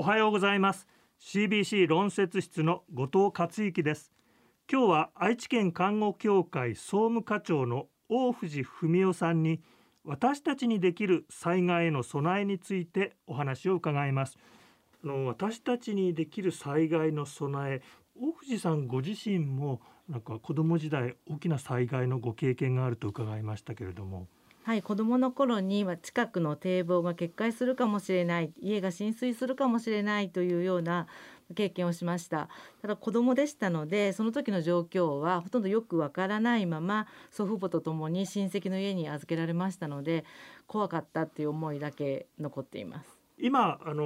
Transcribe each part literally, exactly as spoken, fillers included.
おはようございます。 シービーシー 論説室の後藤克之です。今日は愛知県看護協会総務課長の大藤文夫さんに私たちにできる災害への備えについてお話を伺います。あの私たちにできる災害の備え、大藤さんご自身もなんか子ども時代大きな災害のご経験があると伺いましたけれども。はい、子どもの頃には近くの堤防が決壊するかもしれない、家が浸水するかもしれないというような経験をしました。ただ子どもでしたので、その時の状況はほとんどよくわからないまま祖父母とともに親戚の家に預けられましたので、怖かったという思いだけ残っています。今あの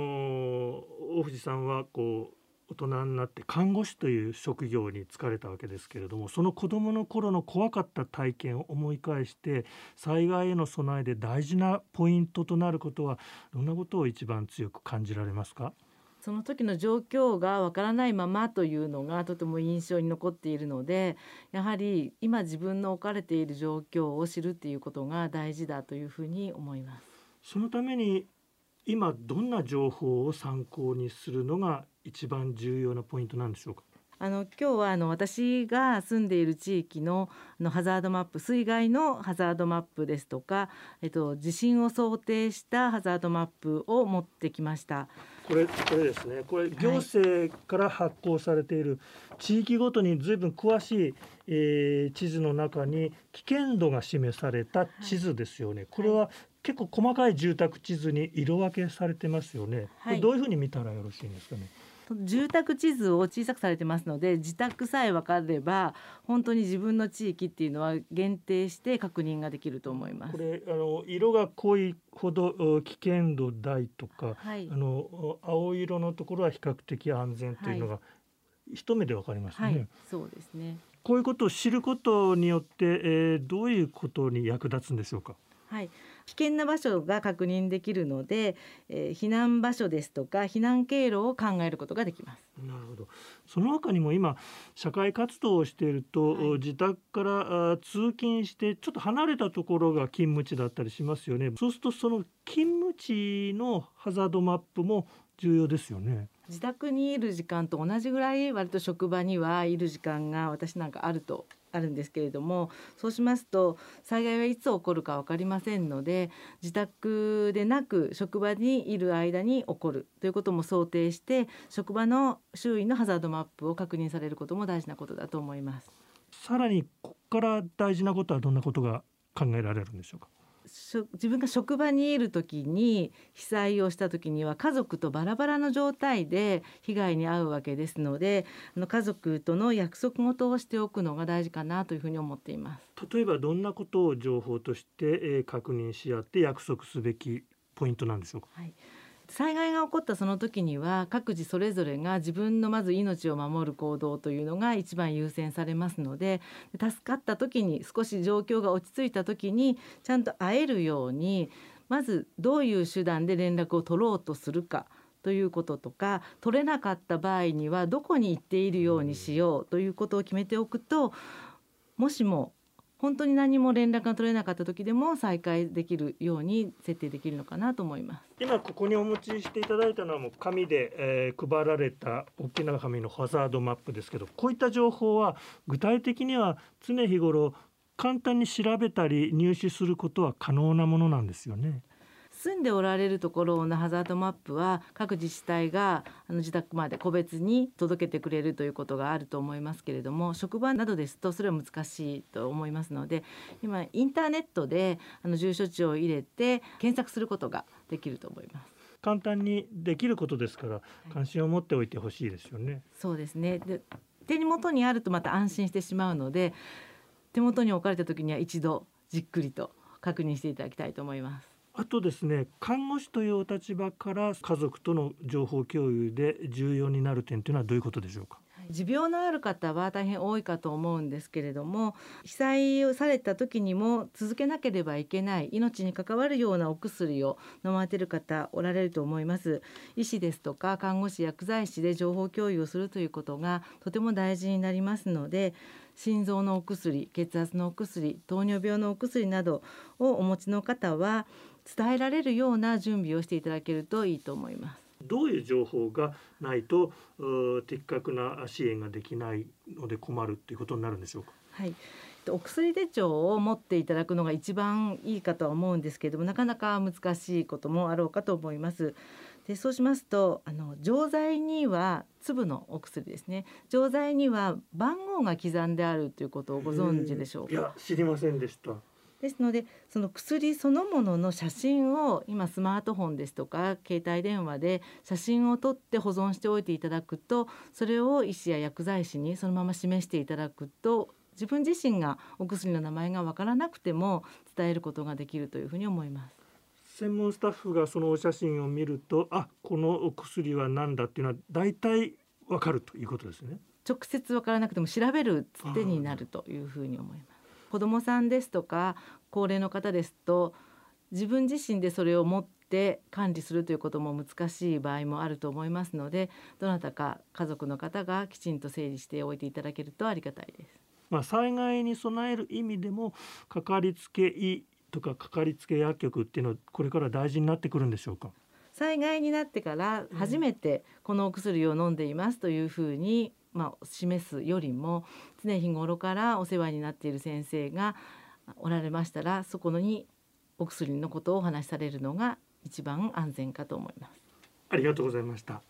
大藤さんはこう大人になって看護師という職業に就かれたわけですけれども、その子どもの頃の怖かった体験を思い返して災害への備えで大事なポイントとなることはどんなことを一番強く感じられますか？その時の状況がわからないままというのがとても印象に残っているので、やはり今自分の置かれている状況を知るということが大事だというふうに思います。そのために今どんな情報を参考にするのが一番重要なポイントなんでしょうか？あの今日はあの私が住んでいる地域 の, あのハザードマップ、水害のハザードマップですとか、えっと、地震を想定したハザードマップを持ってきました。こ れ, これですねこれ行政から発行されている、はい、地域ごとに随分詳しい、えー、地図の中に危険度が示された地図ですよね、はい、これは結構細かい住宅地図に色分けされてますよね、はい、どういうふうに見たらよろしいんですかね？住宅地図を小さくされてますので、自宅さえ分かれば本当に自分の地域っていうのは限定して確認ができると思います。これあの色が濃いほど危険度大とか、はい、あの青色のところは比較的安全というのが一目で分かりますね、はいはい、そうですね。こういうことを知ることによって、えー、どういうことに役立つんでしょうか？はい、危険な場所が確認できるので、えー、避難場所ですとか避難経路を考えることができます。なるほど。その他にも今社会活動をしていると、はい、自宅から通勤してちょっと離れたところが勤務地だったりしますよね。そうするとその勤務地のハザードマップも重要ですよね。自宅にいる時間と同じぐらい割と職場にはいる時間が私なんかあるとあるんですけれども、そうしますと災害はいつ起こるか分かりませんので、自宅でなく職場にいる間に起こるということも想定して職場の周囲のハザードマップを確認されることも大事なことだと思います。さらにここから大事なことはどんなことが考えられるんでしょうか？自分が職場にいるときに被災をしたときには家族とバラバラの状態で被害に遭うわけですので、家族との約束事をしておくのが大事かなというふうに思っています。例えばどんなことを情報として確認し合って約束すべきポイントなんでしょうか？はい、災害が起こったその時には各自それぞれが自分のまず命を守る行動というのが一番優先されますので、助かった時に少し状況が落ち着いた時にちゃんと会えるように、まずどういう手段で連絡を取ろうとするかということとか、取れなかった場合にはどこに行っているようにしようということを決めておくと、もしも本当に何も連絡が取れなかった時でも再開できるように設定できるのかなと思います。今ここにお持ちしていただいたのはもう紙で、えー、配られた大きな紙のハザードマップですけど、こういった情報は具体的には常日頃簡単に調べたり入手することは可能なものなんですよね。住んでおられるところのハザードマップは各自治体があの自宅まで個別に届けてくれるということがあると思いますけれども、職場などですとそれは難しいと思いますので、今インターネットであの住所地を入れて検索することができると思います。簡単にできることですから関心を持っておいてほしいですよね、はい、そうですね。で手元にあるとまた安心してしまうので、手元に置かれた時には一度じっくりと確認していただきたいと思います。あとですね、看護師というお立場から家族との情報共有で重要になる点というのはどういうことでしょうか？持病のある方は大変多いかと思うんですけれども、被災をされた時にも続けなければいけない命に関わるようなお薬を飲まれている方おられると思います。医師ですとか看護師、薬剤師で情報共有をするということがとても大事になりますので、心臓のお薬、血圧のお薬、糖尿病のお薬などをお持ちの方は伝えられるような準備をしていただけるといいと思います。どういう情報がないと的確な支援ができないので困るということになるんでしょうか。はい、お薬手帳を持っていただくのが一番いいかとは思うんですけれども、なかなか難しいこともあろうかと思います。でそうしますと、あの錠剤には粒のお薬ですね、錠剤には番号が刻んであるということをご存知でしょうか。いや、知りませんでした。ですので、その薬そのものの写真を今スマートフォンですとか携帯電話で写真を撮って保存しておいていただくと、それを医師や薬剤師にそのまま示していただくと、自分自身がお薬の名前が分からなくても伝えることができるというふうに思います。専門スタッフがそのお写真を見ると、あ、このお薬は何だっていうのは大体分かるということですね。直接分からなくても調べるつてになるというふうに思います。子どもさんですとか高齢の方ですと、自分自身でそれを持って管理するということも難しい場合もあると思いますので、どなたか家族の方がきちんと整理しておいていただけるとありがたいです。まあ、災害に備える意味でもかかりつけ医とかかかりつけ薬局っていうのはこれから大事になってくるんでしょうか。災害になってから初めてこのお薬を飲んでいますというふうに、まあ、示すよりも、常日頃からお世話になっている先生がおられましたら、そこにお薬のことをお話しされるのが一番安全かと思います。ありがとうございました。